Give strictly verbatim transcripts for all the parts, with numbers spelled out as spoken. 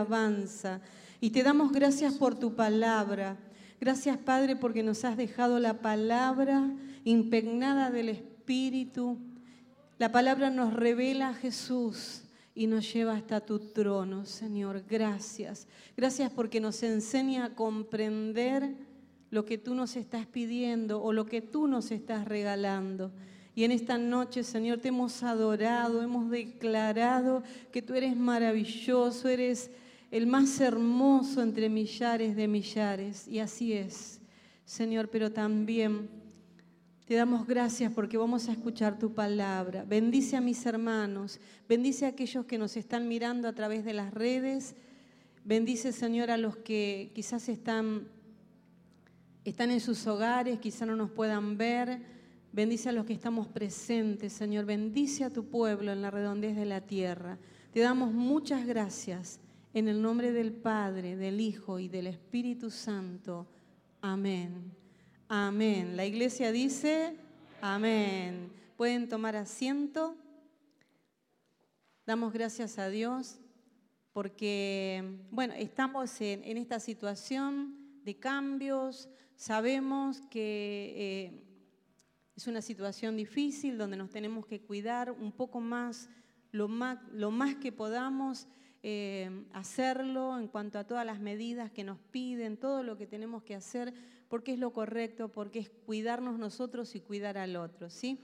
Alabanza. Y te damos gracias por tu palabra. Gracias, Padre, porque nos has dejado la palabra impregnada del Espíritu. La palabra nos revela a Jesús y nos lleva hasta tu trono, Señor. Gracias. Gracias porque nos enseña a comprender lo que tú nos estás pidiendo o lo que tú nos estás regalando. Y en esta noche, Señor, te hemos adorado, hemos declarado que tú eres maravilloso, eres el más hermoso entre millares de millares. Y así es, Señor, pero también te damos gracias porque vamos a escuchar tu palabra. Bendice a mis hermanos, bendice a aquellos que nos están mirando a través de las redes. Bendice, Señor, a los que quizás están, están en sus hogares, quizás no nos puedan ver. Bendice a los que estamos presentes, Señor. Bendice a tu pueblo en la redondez de la tierra. Te damos muchas gracias. En el nombre del Padre, del Hijo y del Espíritu Santo. Amén. Amén. La iglesia dice amén. Pueden tomar asiento. Damos gracias a Dios porque, bueno, estamos en, en esta situación de cambios. Sabemos que eh, es una situación difícil donde nos tenemos que cuidar un poco más, lo más, lo más que podamos. Eh, hacerlo en cuanto a todas las medidas que nos piden, todo lo que tenemos que hacer, porque es lo correcto, porque es cuidarnos nosotros y cuidar al otro, ¿sí?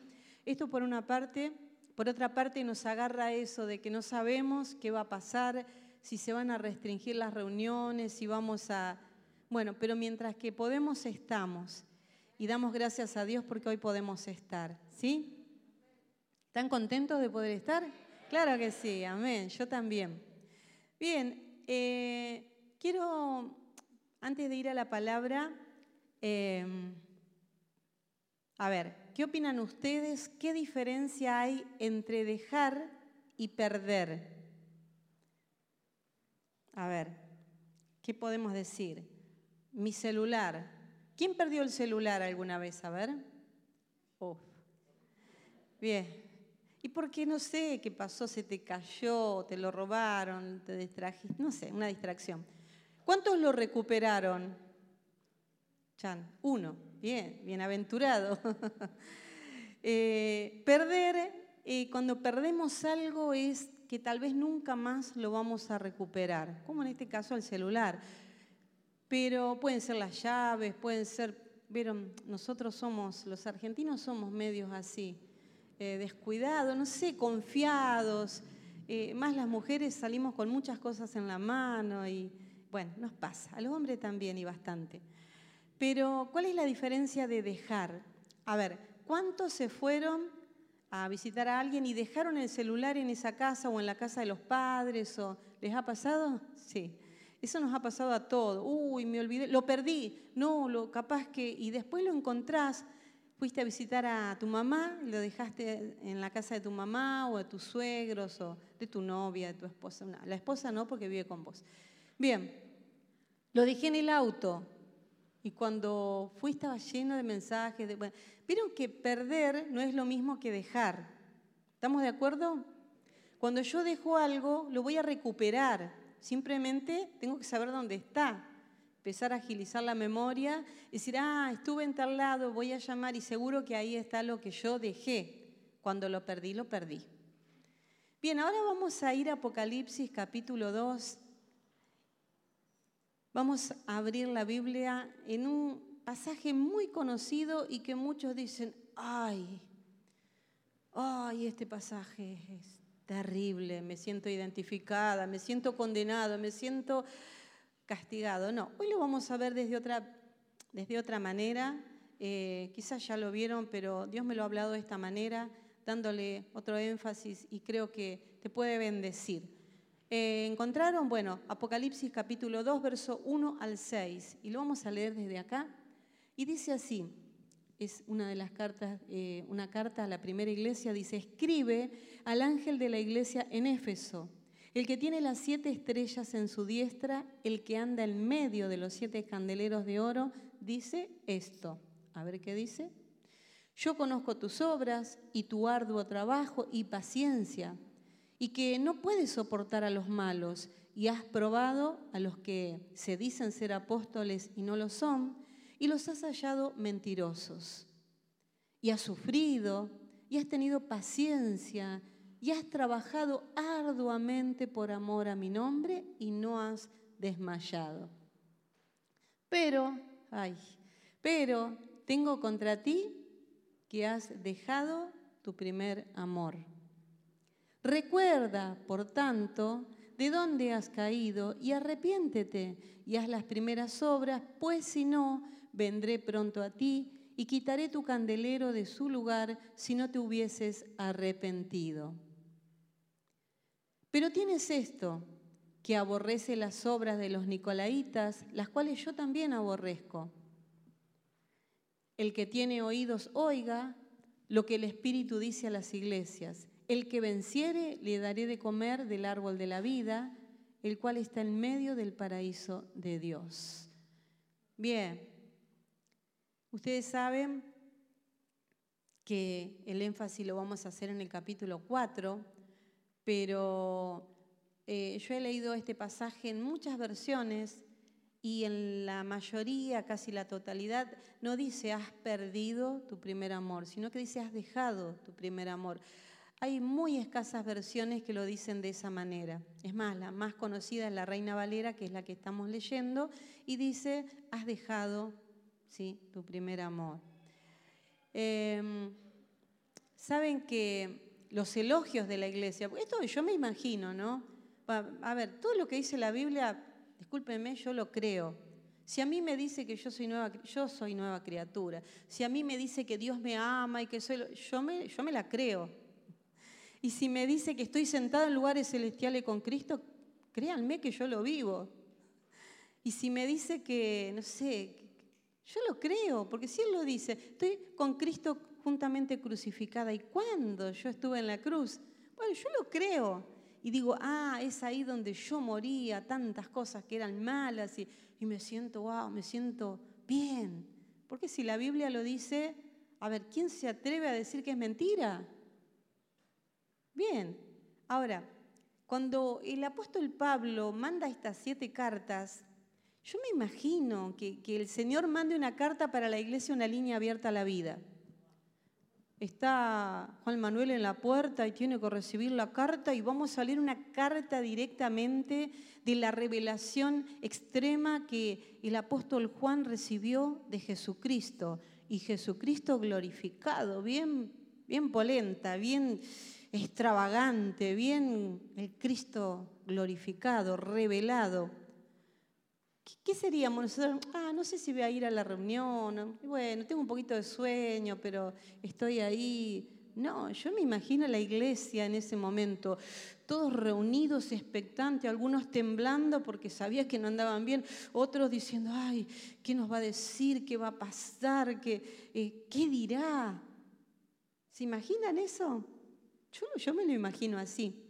Esto por una parte, por otra parte nos agarra eso de que no sabemos qué va a pasar, si se van a restringir las reuniones, si vamos a... Bueno, pero mientras que podemos estamos y damos gracias a Dios porque hoy podemos estar, ¿sí? ¿Están contentos de poder estar? Claro que sí, amén, yo también. Bien, eh, quiero, antes de ir a la palabra, eh, a ver, ¿qué opinan ustedes? ¿Qué diferencia hay entre dejar y perder? A ver, ¿qué podemos decir? Mi celular. ¿Quién perdió el celular alguna vez? A ver. Oh. Bien. ¿Y por qué? No sé, ¿qué pasó? ¿Se te cayó? ¿Te lo robaron? ¿Te distrajiste? No sé, una distracción. ¿Cuántos lo recuperaron? Chan, uno. Bien, bienaventurado. eh, perder, eh, cuando perdemos algo es que tal vez nunca más lo vamos a recuperar, como en este caso el celular. Pero pueden ser las llaves, pueden ser... Vieron, nosotros somos, los argentinos somos medios así. Eh, descuidados, no sé, confiados, eh, más las mujeres salimos con muchas cosas en la mano y, bueno, nos pasa, a los hombres también y bastante. Pero, ¿cuál es la diferencia de dejar? A ver, ¿cuántos se fueron a visitar a alguien y dejaron el celular en esa casa o en la casa de los padres? O, ¿les ha pasado? Sí, eso nos ha pasado a todos. Uy, me olvidé, lo perdí, no, lo, capaz que, y después lo encontrás. Fuiste a visitar a tu mamá, lo dejaste en la casa de tu mamá o de tus suegros o de tu novia, de tu esposa. No, la esposa no, porque vive con vos. Bien, lo dejé en el auto y cuando fui estaba lleno de mensajes. De, bueno, vieron que perder no es lo mismo que dejar. ¿Estamos de acuerdo? Cuando yo dejo algo, lo voy a recuperar. Simplemente tengo que saber dónde está. Empezar a agilizar la memoria, decir, ah, estuve en tal lado, voy a llamar y seguro que ahí está lo que yo dejé. Cuando lo perdí, lo perdí. Bien, ahora vamos a ir a Apocalipsis capítulo dos. Vamos a abrir la Biblia en un pasaje muy conocido y que muchos dicen, ay, ay, este pasaje es terrible, me siento identificada, me siento condenado, me siento... castigado. No, hoy lo vamos a ver desde otra, desde otra manera, eh, quizás ya lo vieron, pero Dios me lo ha hablado de esta manera, dándole otro énfasis y creo que te puede bendecir. Eh, encontraron, bueno, Apocalipsis capítulo dos, verso uno al seis, y lo vamos a leer desde acá, y dice así, es una de las cartas, eh, una carta a la primera iglesia, dice, escribe al ángel de la iglesia en Éfeso, el que tiene las siete estrellas en su diestra, el que anda en medio de los siete candeleros de oro, dice esto. A ver qué dice. Yo conozco tus obras y tu arduo trabajo y paciencia, y que no puedes soportar a los malos, y has probado a los que se dicen ser apóstoles y no lo son, y los has hallado mentirosos. Y has sufrido, y has tenido paciencia, y has trabajado arduamente por amor a mi nombre, y no has desmayado. Pero, ay, pero tengo contra ti que has dejado tu primer amor. Recuerda, por tanto, de dónde has caído y arrepiéntete y haz las primeras obras, pues si no, vendré pronto a ti y quitaré tu candelero de su lugar si no te hubieses arrepentido. Pero tienes esto, que aborrece las obras de los nicolaitas, las cuales yo también aborrezco. El que tiene oídos, oiga lo que el Espíritu dice a las iglesias. El que venciere, le daré de comer del árbol de la vida, el cual está en medio del paraíso de Dios. Bien, ustedes saben que el énfasis lo vamos a hacer en el capítulo cuatro, pero... Eh, yo he leído este pasaje en muchas versiones y en la mayoría, casi la totalidad, no dice has perdido tu primer amor, sino que dice has dejado tu primer amor. Hay muy escasas versiones que lo dicen de esa manera. Es más, la más conocida es la Reina Valera, que es la que estamos leyendo, y dice has dejado, ¿sí?, tu primer amor. Eh, Saben que los elogios de la iglesia, esto yo me imagino, ¿no? A ver, todo lo que dice la Biblia, discúlpenme, yo lo creo. Si a mí me dice que yo soy nueva, yo soy nueva criatura, si a mí me dice que Dios me ama y que soy, yo me, yo me la creo. Y si me dice que estoy sentada en lugares celestiales con Cristo, créanme que yo lo vivo. Y si me dice que, no sé, yo lo creo, porque si Él lo dice, estoy con Cristo juntamente crucificada. ¿Y cuándo yo estuve en la cruz? Bueno, yo lo creo. Y digo, ah, es ahí donde yo moría, tantas cosas que eran malas, y, y me siento, wow, me siento bien. Porque si la Biblia lo dice, a ver, ¿quién se atreve a decir que es mentira? Bien. Ahora, cuando el apóstol Pablo manda estas siete cartas, yo me imagino que, que el Señor mande una carta para la iglesia, una línea abierta a la vida. Está Juan Manuel en la puerta y tiene que recibir la carta y vamos a leer una carta directamente de la revelación extrema que el apóstol Juan recibió de Jesucristo. Y Jesucristo glorificado, bien, bien polenta, bien extravagante, bien el Cristo glorificado, revelado. ¿Qué seríamos nosotros? Ah, no sé si voy a ir a la reunión, bueno, tengo un poquito de sueño, pero estoy ahí. No, yo me imagino la iglesia en ese momento, todos reunidos, expectantes, algunos temblando porque sabían que no andaban bien, otros diciendo, ay, ¿qué nos va a decir? ¿Qué va a pasar? ¿Qué, eh, ¿qué dirá? ¿Se imaginan eso? Yo, yo me lo imagino así.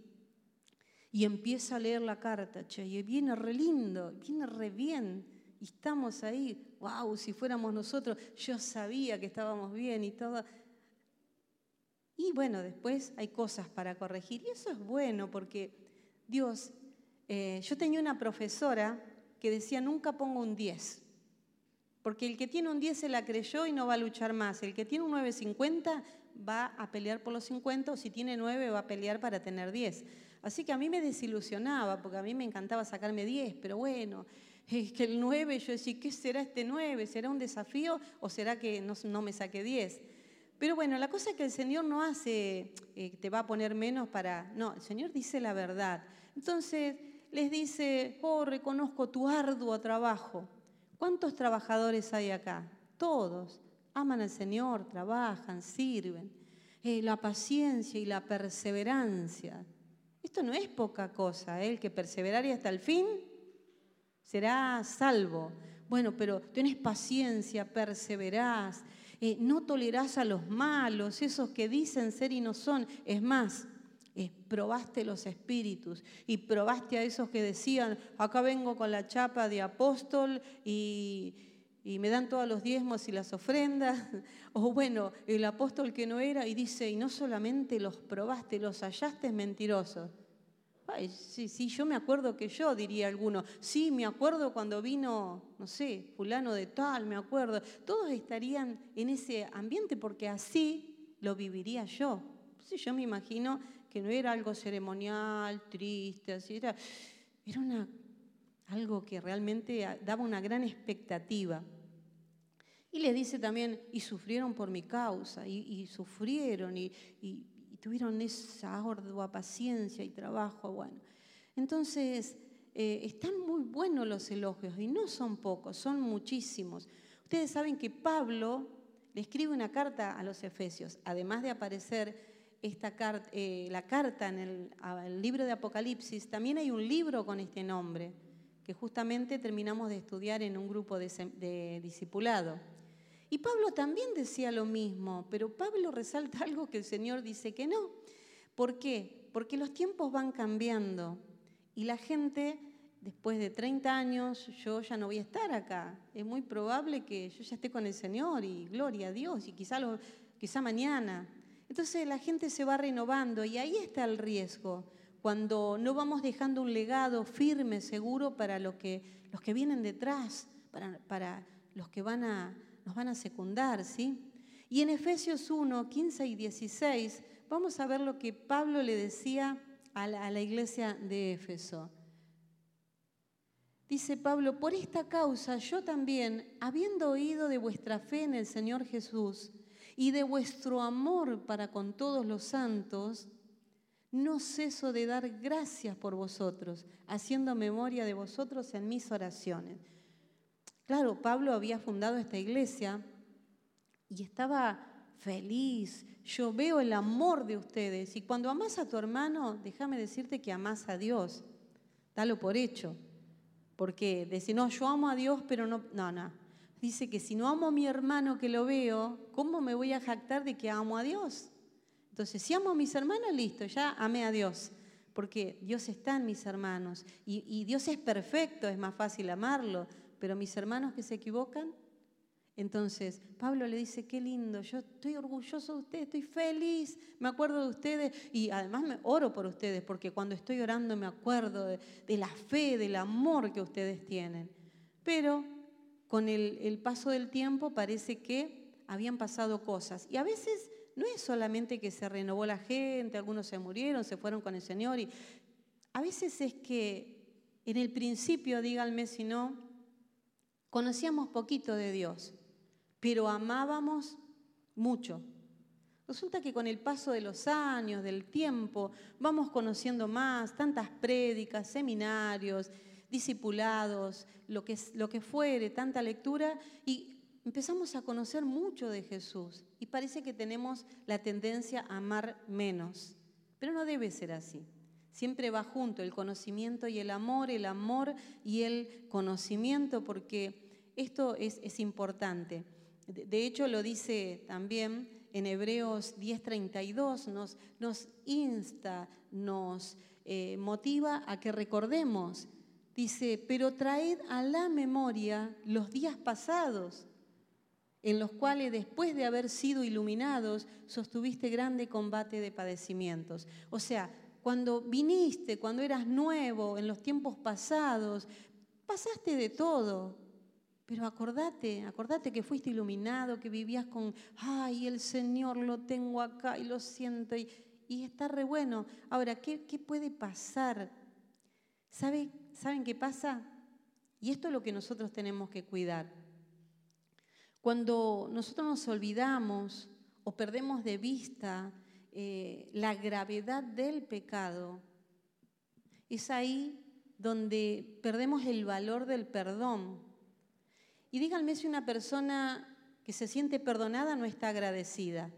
Y empieza a leer la carta, che, y viene re lindo, viene re bien, y estamos ahí, wow, si fuéramos nosotros, yo sabía que estábamos bien y todo. Y bueno, después hay cosas para corregir, y eso es bueno, porque Dios, eh, yo tenía una profesora que decía, nunca pongo un diez, porque el que tiene un diez se la creyó y no va a luchar más, el que tiene un nueve cincuenta va a pelear por los cincuenta, o si tiene nueve va a pelear para tener diez. Así que a mí me desilusionaba, porque a mí me encantaba sacarme diez, pero bueno, es que el nueve, yo decía, ¿qué será este nueve? ¿Será un desafío o será que no, no me saqué diez? Pero bueno, la cosa es que el Señor no hace, eh, te va a poner menos para... No, el Señor dice la verdad. Entonces les dice, oh, reconozco tu arduo trabajo. ¿Cuántos trabajadores hay acá? Todos. Aman al Señor, trabajan, sirven. Eh, la paciencia y la perseverancia. Esto no es poca cosa, ¿eh? El que perseverare hasta el fin será salvo. Bueno, pero tenés paciencia, perseverás, eh, no tolerás a los malos, esos que dicen ser y no son. Es más, eh, probaste los espíritus y probaste a esos que decían, acá vengo con la chapa de apóstol y, y me dan todos los diezmos y las ofrendas. O bueno, el apóstol que no era y dice, y no solamente los probaste, los hallaste mentirosos. Ay, sí, sí, yo me acuerdo que yo, diría alguno. Sí, me acuerdo cuando vino, no sé, fulano de tal, me acuerdo. Todos estarían en ese ambiente porque así lo viviría yo. Sí, yo me imagino que no era algo ceremonial, triste, así era. Era una, algo que realmente daba una gran expectativa. Y le dice también, y sufrieron por mi causa, y, y sufrieron, y, y, y tuvieron esa ardua paciencia y trabajo. Bueno, entonces, eh, están muy buenos los elogios, y no son pocos, son muchísimos. Ustedes saben que Pablo le escribe una carta a los Efesios, además de aparecer esta carta, eh, la carta en el, el libro de Apocalipsis, también hay un libro con este nombre, que justamente terminamos de estudiar en un grupo de, de discipulado. Y Pablo también decía lo mismo, pero Pablo resalta algo que el Señor dice que no. ¿Por qué? Porque los tiempos van cambiando y la gente, después de treinta años, yo ya no voy a estar acá. Es muy probable que yo ya esté con el Señor y gloria a Dios, y quizá, lo, quizá mañana. Entonces la gente se va renovando y ahí está el riesgo, cuando no vamos dejando un legado firme, seguro, para los que, los que vienen detrás, para, para los que van a, nos van a secundar, ¿sí? Y en Efesios uno, quince y dieciséis, vamos a ver lo que Pablo le decía a la, a la iglesia de Éfeso. Dice Pablo, por esta causa yo también, habiendo oído de vuestra fe en el Señor Jesús, y de vuestro amor para con todos los santos, no ceso de dar gracias por vosotros, haciendo memoria de vosotros en mis oraciones. Claro, Pablo había fundado esta iglesia y estaba feliz. Yo veo el amor de ustedes. Y cuando amás a tu hermano, déjame decirte que amás a Dios. Dalo por hecho. Porque decir, no, yo amo a Dios, pero no, no, no. Dice que si no amo a mi hermano que lo veo, ¿cómo me voy a jactar de que amo a Dios? Entonces, si amo a mis hermanos, listo, ya amé a Dios. Porque Dios está en mis hermanos. Y, y Dios es perfecto, es más fácil amarlo. Pero mis hermanos que se equivocan, entonces Pablo le dice, qué lindo, yo estoy orgulloso de ustedes, estoy feliz, me acuerdo de ustedes. Y además me oro por ustedes, porque cuando estoy orando me acuerdo de, de la fe, del amor que ustedes tienen. Pero con el, el paso del tiempo parece que habían pasado cosas. Y a veces no es solamente que se renovó la gente, algunos se murieron, se fueron con el Señor. Y a veces es que en el principio, díganme si no, conocíamos poquito de Dios, pero amábamos mucho. Resulta que con el paso de los años, del tiempo, vamos conociendo más, tantas prédicas, seminarios, discipulados, lo que, lo que fuere, tanta lectura, y empezamos a conocer mucho de Jesús y parece que tenemos la tendencia a amar menos, pero no debe ser así. Siempre va junto el conocimiento y el amor, el amor y el conocimiento, porque esto es, es importante. De hecho, lo dice también en Hebreos diez, treinta y dos, nos, nos insta, nos eh, motiva a que recordemos. Dice, pero traed a la memoria los días pasados, en los cuales después de haber sido iluminados, sostuviste grande combate de padecimientos. O sea, cuando viniste, cuando eras nuevo, en los tiempos pasados, pasaste de todo. Pero acordate, acordate que fuiste iluminado, que vivías con, ay, el Señor lo tengo acá y lo siento. Y, y está re bueno. Ahora, ¿qué, qué puede pasar? ¿Sabe, ¿Saben qué pasa? Y esto es lo que nosotros tenemos que cuidar. Cuando nosotros nos olvidamos o perdemos de vista eh, la gravedad del pecado, es ahí donde perdemos el valor del perdón. Y díganme si una persona que se siente perdonada no está agradecida.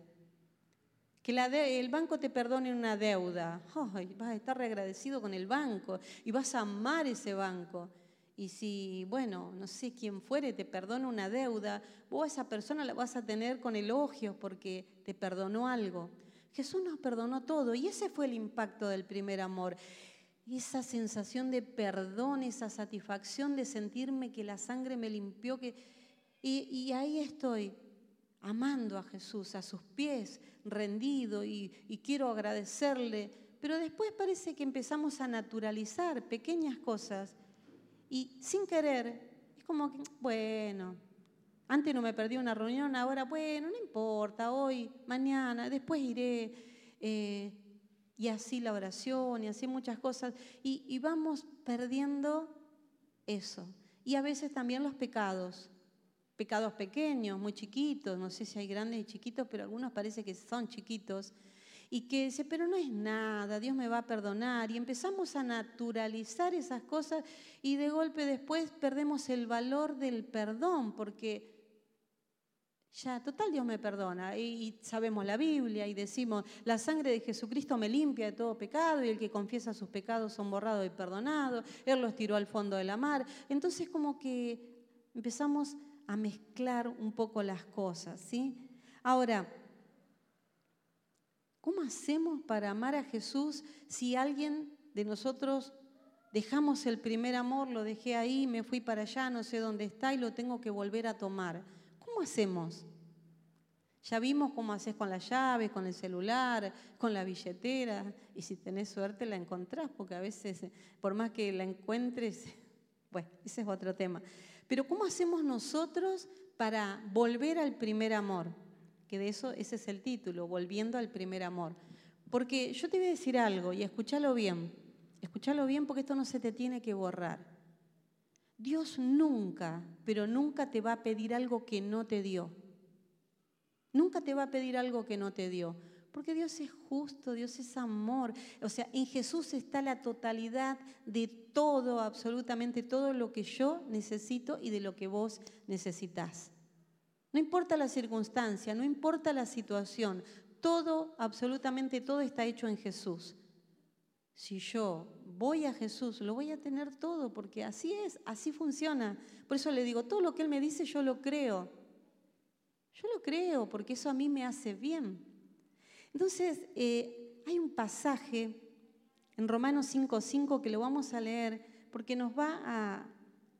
Que la de, el banco te perdone una deuda. Oh, vas a estar reagradecido con el banco y vas a amar ese banco. Y si, bueno, no sé quién fuere, te perdona una deuda, vos a esa persona la vas a tener con elogios porque te perdonó algo. Jesús nos perdonó todo y ese fue el impacto del primer amor. Esa sensación de perdón, esa satisfacción de sentirme que la sangre me limpió. Que... Y, y ahí estoy, amando a Jesús, a sus pies, rendido y, y quiero agradecerle. Pero después parece que empezamos a naturalizar pequeñas cosas y sin querer, es como que, bueno, antes no me perdí una reunión, ahora, bueno, no importa, hoy, mañana, después iré. Eh, y así la oración, y así muchas cosas. Y, y vamos perdiendo eso. Y a veces también los pecados. Pecados pequeños, muy chiquitos, no sé si hay grandes y chiquitos, pero algunos parece que son chiquitos. Y que dice, pero no es nada, Dios me va a perdonar. Y empezamos a naturalizar esas cosas y de golpe después perdemos el valor del perdón, porque ya, total, Dios me perdona. Y, y sabemos la Biblia y decimos, la sangre de Jesucristo me limpia de todo pecado y el que confiesa sus pecados son borrados y perdonados. Él los tiró al fondo de la mar. Entonces como que empezamos a mezclar un poco las cosas, ¿sí? Ahora, ¿cómo hacemos para amar a Jesús si alguien de nosotros dejamos el primer amor, lo dejé ahí, me fui para allá, no sé dónde está y lo tengo que volver a tomar? ¿Cómo hacemos? Ya vimos cómo haces con las llaves, con el celular, con la billetera, y si tenés suerte la encontrás, porque a veces, por más que la encuentres, bueno, ese es otro tema. Pero ¿cómo hacemos nosotros para volver al primer amor? Que de eso, ese es el título, Volviendo al Primer Amor. Porque yo te voy a decir algo, y escúchalo bien, escúchalo bien porque esto no se te tiene que borrar. Dios nunca, pero nunca te va a pedir algo que no te dio. Nunca te va a pedir algo que no te dio. Porque Dios es justo, Dios es amor. O sea, en Jesús está la totalidad de todo, absolutamente todo lo que yo necesito y de lo que vos necesitás. No importa la circunstancia, no importa la situación, todo, absolutamente todo está hecho en Jesús. Si yo voy a Jesús, lo voy a tener todo, porque así es, así funciona. Por eso le digo, todo lo que Él me dice yo lo creo. Yo lo creo, porque eso a mí me hace bien. Entonces, eh, hay un pasaje en Romanos cinco cinco que lo vamos a leer, porque nos va a,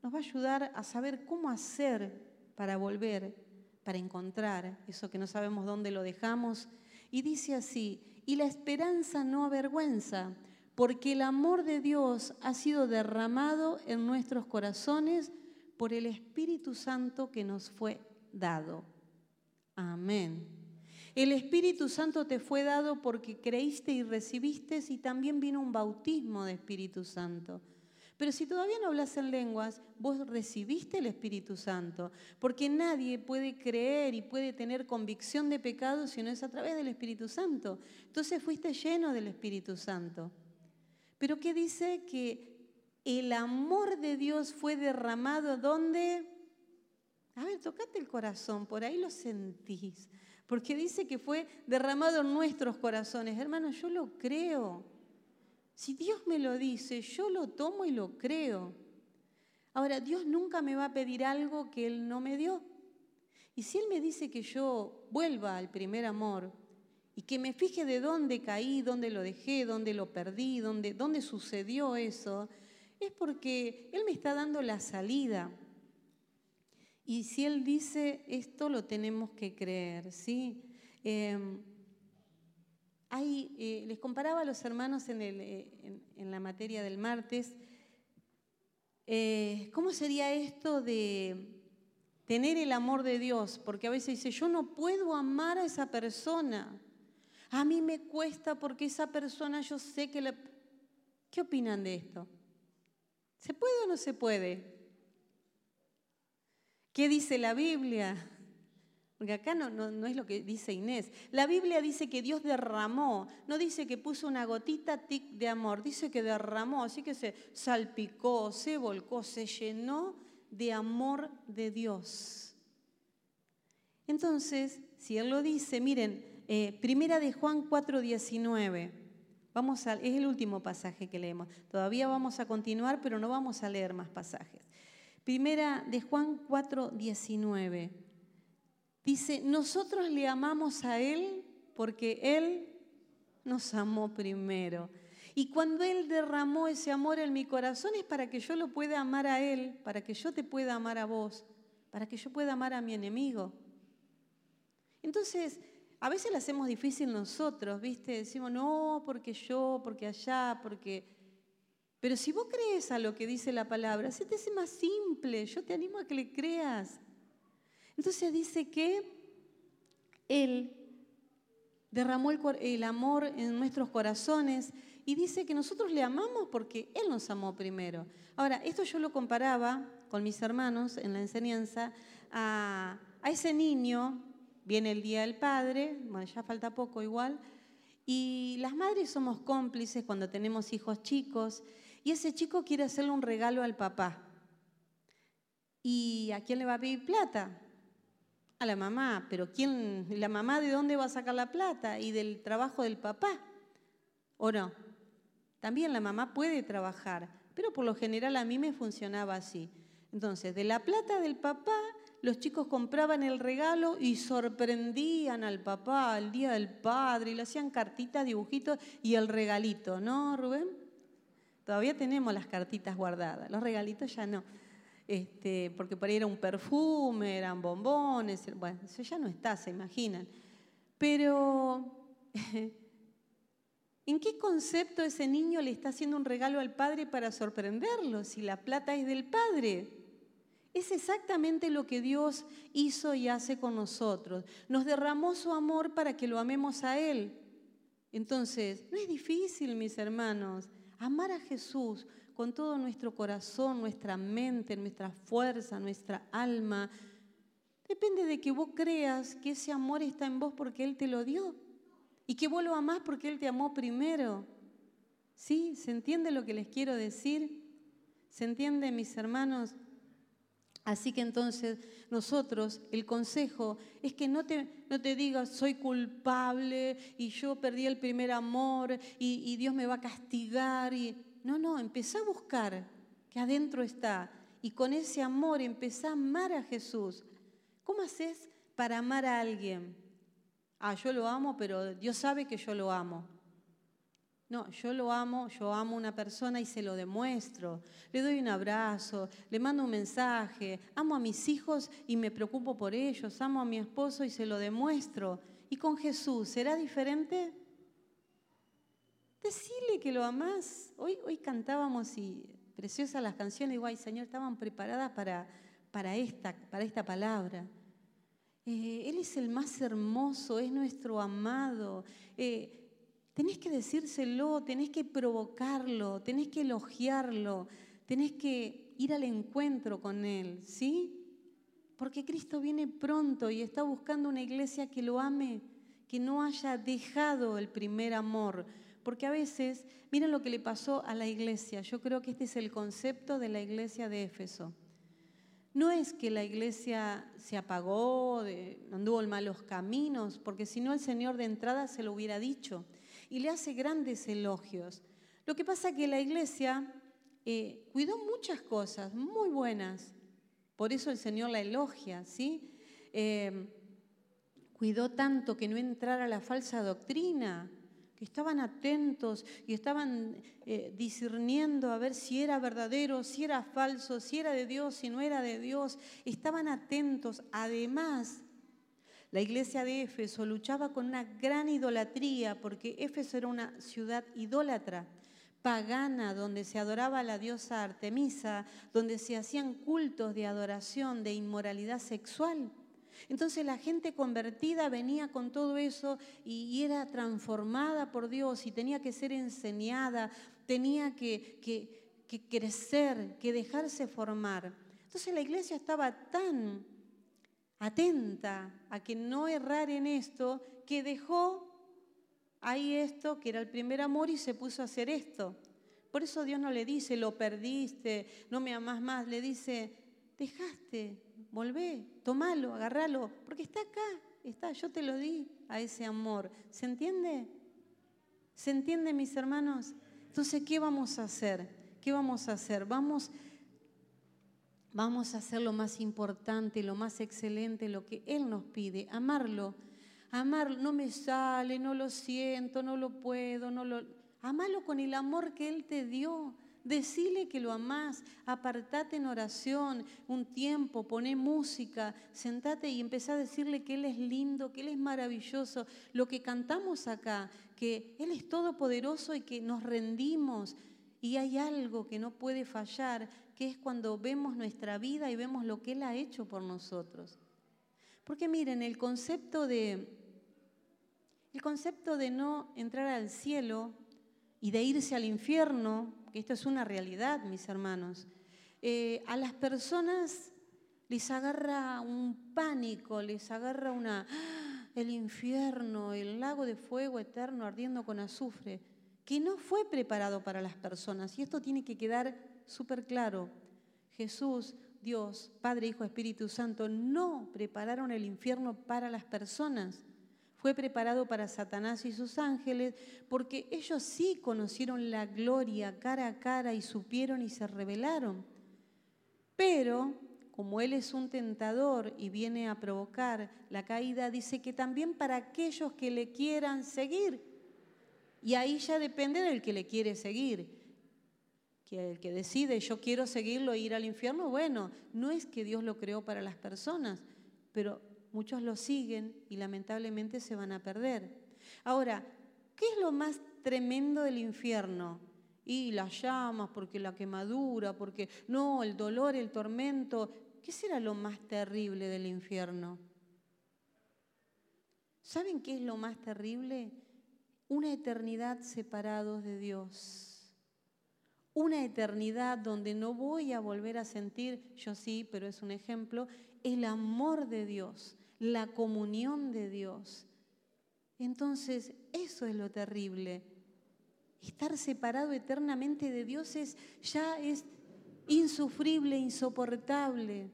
nos va a ayudar a saber cómo hacer para volver, para encontrar eso que no sabemos dónde lo dejamos. Y dice así, y la esperanza no avergüenza, porque el amor de Dios ha sido derramado en nuestros corazones por el Espíritu Santo que nos fue dado. Amén. El Espíritu Santo te fue dado porque creíste y recibiste, y también vino un bautismo de Espíritu Santo. Pero si todavía no hablas en lenguas, vos recibiste el Espíritu Santo, porque nadie puede creer y puede tener convicción de pecado si no es a través del Espíritu Santo. Entonces fuiste lleno del Espíritu Santo. Pero ¿qué dice? Que el amor de Dios fue derramado, ¿dónde? A ver, tocate el corazón, por ahí lo sentís. Porque dice que fue derramado en nuestros corazones. Hermanos, yo lo creo. Si Dios me lo dice, yo lo tomo y lo creo. Ahora, Dios nunca me va a pedir algo que Él no me dio. Y si Él me dice que yo vuelva al primer amor y que me fije de dónde caí, dónde lo dejé, dónde lo perdí, dónde, dónde sucedió eso, es porque Él me está dando la salida. Y si Él dice esto, lo tenemos que creer, ¿sí? Eh, Ahí, eh, les comparaba a los hermanos en, el, eh, en, en la materia del martes, eh, ¿cómo sería esto de tener el amor de Dios? Porque a veces dice, yo no puedo amar a esa persona, a mí me cuesta porque esa persona yo sé que la... ¿Qué opinan de esto? ¿Se puede o no se puede? ¿Qué dice la Biblia? Porque acá no, no, no es lo que dice Inés. La Biblia dice que Dios derramó, no dice que puso una gotita tic de amor, dice que derramó, así que se salpicó, se volcó, se llenó de amor de Dios. Entonces, si Él lo dice, miren, eh, Primera de Juan cuatro diecinueve, vamos a, es el último pasaje que leemos. Todavía vamos a continuar, pero no vamos a leer más pasajes. Primera de Juan cuatro diecinueve. Dice, nosotros le amamos a Él porque Él nos amó primero. Y cuando Él derramó ese amor en mi corazón es para que yo lo pueda amar a Él, para que yo te pueda amar a vos, para que yo pueda amar a mi enemigo. Entonces, a veces la hacemos difícil nosotros, ¿viste? Decimos, no, porque yo, porque allá, porque... Pero si vos crees a lo que dice la palabra, se te hace más simple, yo te animo a que le creas. Entonces dice que Él derramó el, el amor en nuestros corazones y dice que nosotros le amamos porque Él nos amó primero. Ahora, esto yo lo comparaba con mis hermanos en la enseñanza a, a ese niño. Viene el Día del Padre, bueno, ya falta poco igual, y las madres somos cómplices cuando tenemos hijos chicos, y ese chico quiere hacerle un regalo al papá. ¿Y a quién le va a pedir plata? A la mamá. Pero ¿quién? ¿La mamá de dónde va a sacar la plata? ¿Y del trabajo del papá? ¿O no? También la mamá puede trabajar, pero por lo general a mí me funcionaba así. Entonces, de la plata del papá, los chicos compraban el regalo y sorprendían al papá el Día del Padre y le hacían cartitas, dibujitos y el regalito, ¿no, Rubén? Todavía tenemos las cartitas guardadas, los regalitos ya no. Este, porque por ahí era un perfume, eran bombones, bueno, eso ya no está, se imaginan. Pero, ¿en qué concepto ese niño le está haciendo un regalo al padre para sorprenderlo si la plata es del padre? Es exactamente lo que Dios hizo y hace con nosotros. Nos derramó su amor para que lo amemos a Él. Entonces, no es difícil, mis hermanos, amar a Jesús con todo nuestro corazón, nuestra mente, nuestra fuerza, nuestra alma. Depende de que vos creas que ese amor está en vos porque Él te lo dio y que vos lo amás porque Él te amó primero. ¿Sí? ¿Se entiende lo que les quiero decir? ¿Se entiende, mis hermanos? Así que entonces nosotros, el consejo es que no te, no te digas soy culpable y yo perdí el primer amor y, y Dios me va a castigar y... No, no, empezá a buscar que adentro está y con ese amor empezá a amar a Jesús. ¿Cómo haces para amar a alguien? Ah, yo lo amo, pero Dios sabe que yo lo amo. No, yo lo amo, yo amo a una persona y se lo demuestro. Le doy un abrazo, le mando un mensaje, amo a mis hijos y me preocupo por ellos, amo a mi esposo y se lo demuestro. ¿Y con Jesús será diferente? Decirle que lo amás. Hoy, hoy cantábamos y preciosas las canciones. Digo, ay, Señor, estaban preparadas para, para, esta, para esta palabra. Eh, él es el más hermoso, es nuestro amado. Eh, tenés que decírselo, tenés que provocarlo, tenés que elogiarlo, tenés que ir al encuentro con Él, ¿sí? Porque Cristo viene pronto y está buscando una iglesia que lo ame, que no haya dejado el primer amor. Porque a veces, miren lo que le pasó a la iglesia. Yo creo que este es el concepto de la iglesia de Éfeso. No es que la iglesia se apagó, de, anduvo en malos caminos, porque si no el Señor de entrada se lo hubiera dicho. Y le hace grandes elogios. Lo que pasa es que la iglesia eh, cuidó muchas cosas muy buenas. Por eso el Señor la elogia, ¿sí? Eh, cuidó tanto que no entrara la falsa doctrina, que estaban atentos y estaban eh, discerniendo a ver si era verdadero, si era falso, si era de Dios, si no era de Dios. Estaban atentos. Además, la iglesia de Éfeso luchaba con una gran idolatría, porque Éfeso era una ciudad idólatra, pagana, donde se adoraba a la diosa Artemisa, donde se hacían cultos de adoración, de inmoralidad sexual. Entonces la gente convertida venía con todo eso y era transformada por Dios y tenía que ser enseñada, tenía que, que, que crecer, que dejarse formar. Entonces la iglesia estaba tan atenta a que no errar en esto que dejó ahí esto que era el primer amor y se puso a hacer esto. Por eso Dios no le dice, lo perdiste, no me amás más, le dice, dejaste. Volvé, tomalo, agarralo, porque está acá, está, yo te lo di a ese amor. ¿Se entiende? ¿Se entiende, mis hermanos? Entonces, ¿qué vamos a hacer? ¿Qué vamos a hacer? Vamos, vamos a hacer lo más importante, lo más excelente, lo que Él nos pide, amarlo. Amarlo, no me sale, no lo siento, no lo puedo, no lo... Amalo con el amor que Él te dio. Decile que lo amás, apartate en oración un tiempo, poné música, sentate y empezá a decirle que Él es lindo, que Él es maravilloso. Lo que cantamos acá, que Él es todopoderoso y que nos rendimos. Y hay algo que no puede fallar, que es cuando vemos nuestra vida y vemos lo que Él ha hecho por nosotros. Porque miren, el concepto de, el concepto de no entrar al cielo y de irse al infierno, que esto es una realidad, mis hermanos, eh, a las personas les agarra un pánico, les agarra una, ¡ah! El infierno, el lago de fuego eterno ardiendo con azufre, que no fue preparado para las personas. Y esto tiene que quedar súper claro. Jesús, Dios, Padre, Hijo, Espíritu Santo, no prepararon el infierno para las personas. Fue preparado para Satanás y sus ángeles, porque ellos sí conocieron la gloria cara a cara y supieron y se rebelaron. Pero, como Él es un tentador y viene a provocar la caída, dice que también para aquellos que le quieran seguir. Y ahí ya depende del que le quiere seguir. Que el que decide, yo quiero seguirlo e ir al infierno, bueno, no es que Dios lo creó para las personas, pero muchos lo siguen y lamentablemente se van a perder. Ahora, ¿qué es lo más tremendo del infierno? Y las llamas, porque la quemadura, porque no, el dolor, el tormento. ¿Qué será lo más terrible del infierno? ¿Saben qué es lo más terrible? Una eternidad separados de Dios. Una eternidad donde no voy a volver a sentir, yo sí, pero es un ejemplo, el amor de Dios, la comunión de Dios. Entonces, eso es lo terrible. Estar separado eternamente de Dios es, ya es insufrible, insoportable.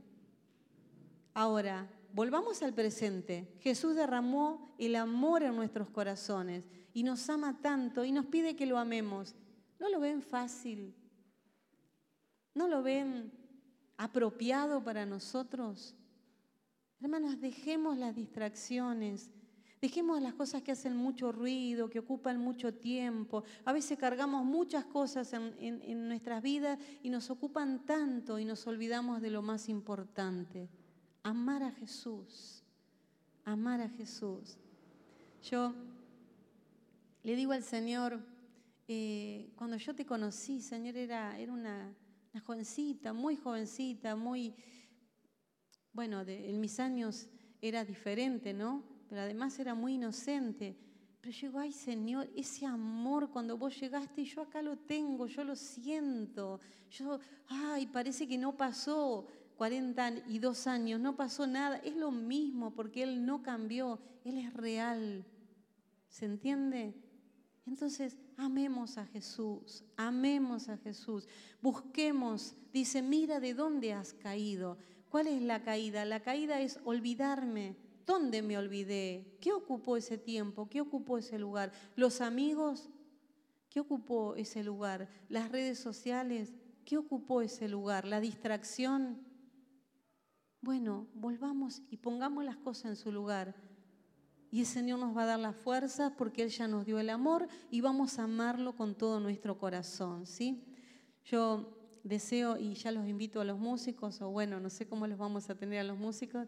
Ahora, volvamos al presente. Jesús derramó el amor en nuestros corazones y nos ama tanto y nos pide que lo amemos. ¿No lo ven fácil? ¿No lo ven apropiado para nosotros? Hermanos, dejemos las distracciones, dejemos las cosas que hacen mucho ruido, que ocupan mucho tiempo. A veces cargamos muchas cosas en, en, en nuestras vidas y nos ocupan tanto y nos olvidamos de lo más importante. Amar a Jesús, amar a Jesús. Yo le digo al Señor, eh, cuando yo te conocí, Señor, era, era una, una jovencita, muy jovencita, muy, bueno, de, en mis años era diferente, ¿no? Pero además era muy inocente. Pero yo digo, ay, Señor, ese amor cuando vos llegaste y yo acá lo tengo, yo lo siento. Yo, ay, parece que no pasó. cuarenta y dos años, no pasó nada, es lo mismo porque Él no cambió, Él es real, ¿se entiende? Entonces, amemos a Jesús, amemos a Jesús, busquemos, dice, mira de dónde has caído. ¿Cuál es la caída? La caída es olvidarme. ¿Dónde me olvidé? ¿Qué ocupó ese tiempo? ¿Qué ocupó ese lugar? ¿Los amigos? ¿Qué ocupó ese lugar? ¿Las redes sociales? ¿Qué ocupó ese lugar? ¿La distracción? Bueno, volvamos y pongamos las cosas en su lugar. Y el Señor nos va a dar las fuerzas porque Él ya nos dio el amor y vamos a amarlo con todo nuestro corazón, ¿sí? Yo deseo, y ya los invito a los músicos, o bueno, no sé cómo los vamos a tener a los músicos,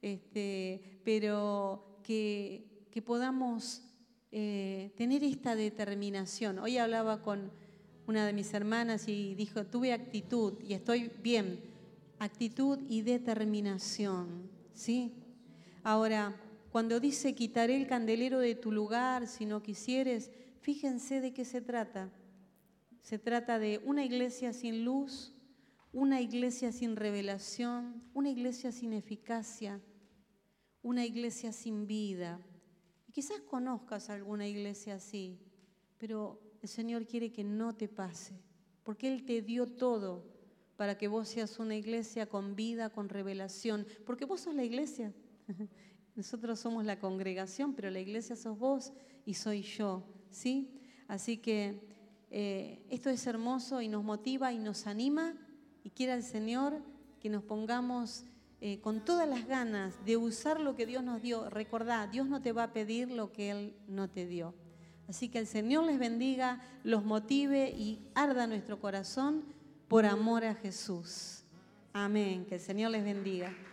este, pero que, que podamos eh, tener esta determinación. Hoy hablaba con una de mis hermanas y dijo, tuve actitud y estoy bien. Actitud y determinación, ¿sí? Ahora, cuando dice, quitaré el candelero de tu lugar si no quisieres, fíjense de qué se trata. Se trata de una iglesia sin luz, una iglesia sin revelación, una iglesia sin eficacia, una iglesia sin vida. Y quizás conozcas alguna iglesia así, pero el Señor quiere que no te pase, porque Él te dio todo para que vos seas una iglesia con vida, con revelación, porque vos sos la iglesia. Nosotros somos la congregación, pero la iglesia sos vos y soy yo, ¿sí? Así que eh, esto es hermoso y nos motiva y nos anima, y quiera el Señor que nos pongamos eh, con todas las ganas de usar lo que Dios nos dio. Recordá, Dios no te va a pedir lo que Él no te dio. Así que el Señor les bendiga, los motive y arda nuestro corazón por amor a Jesús. Amén. Que el Señor les bendiga.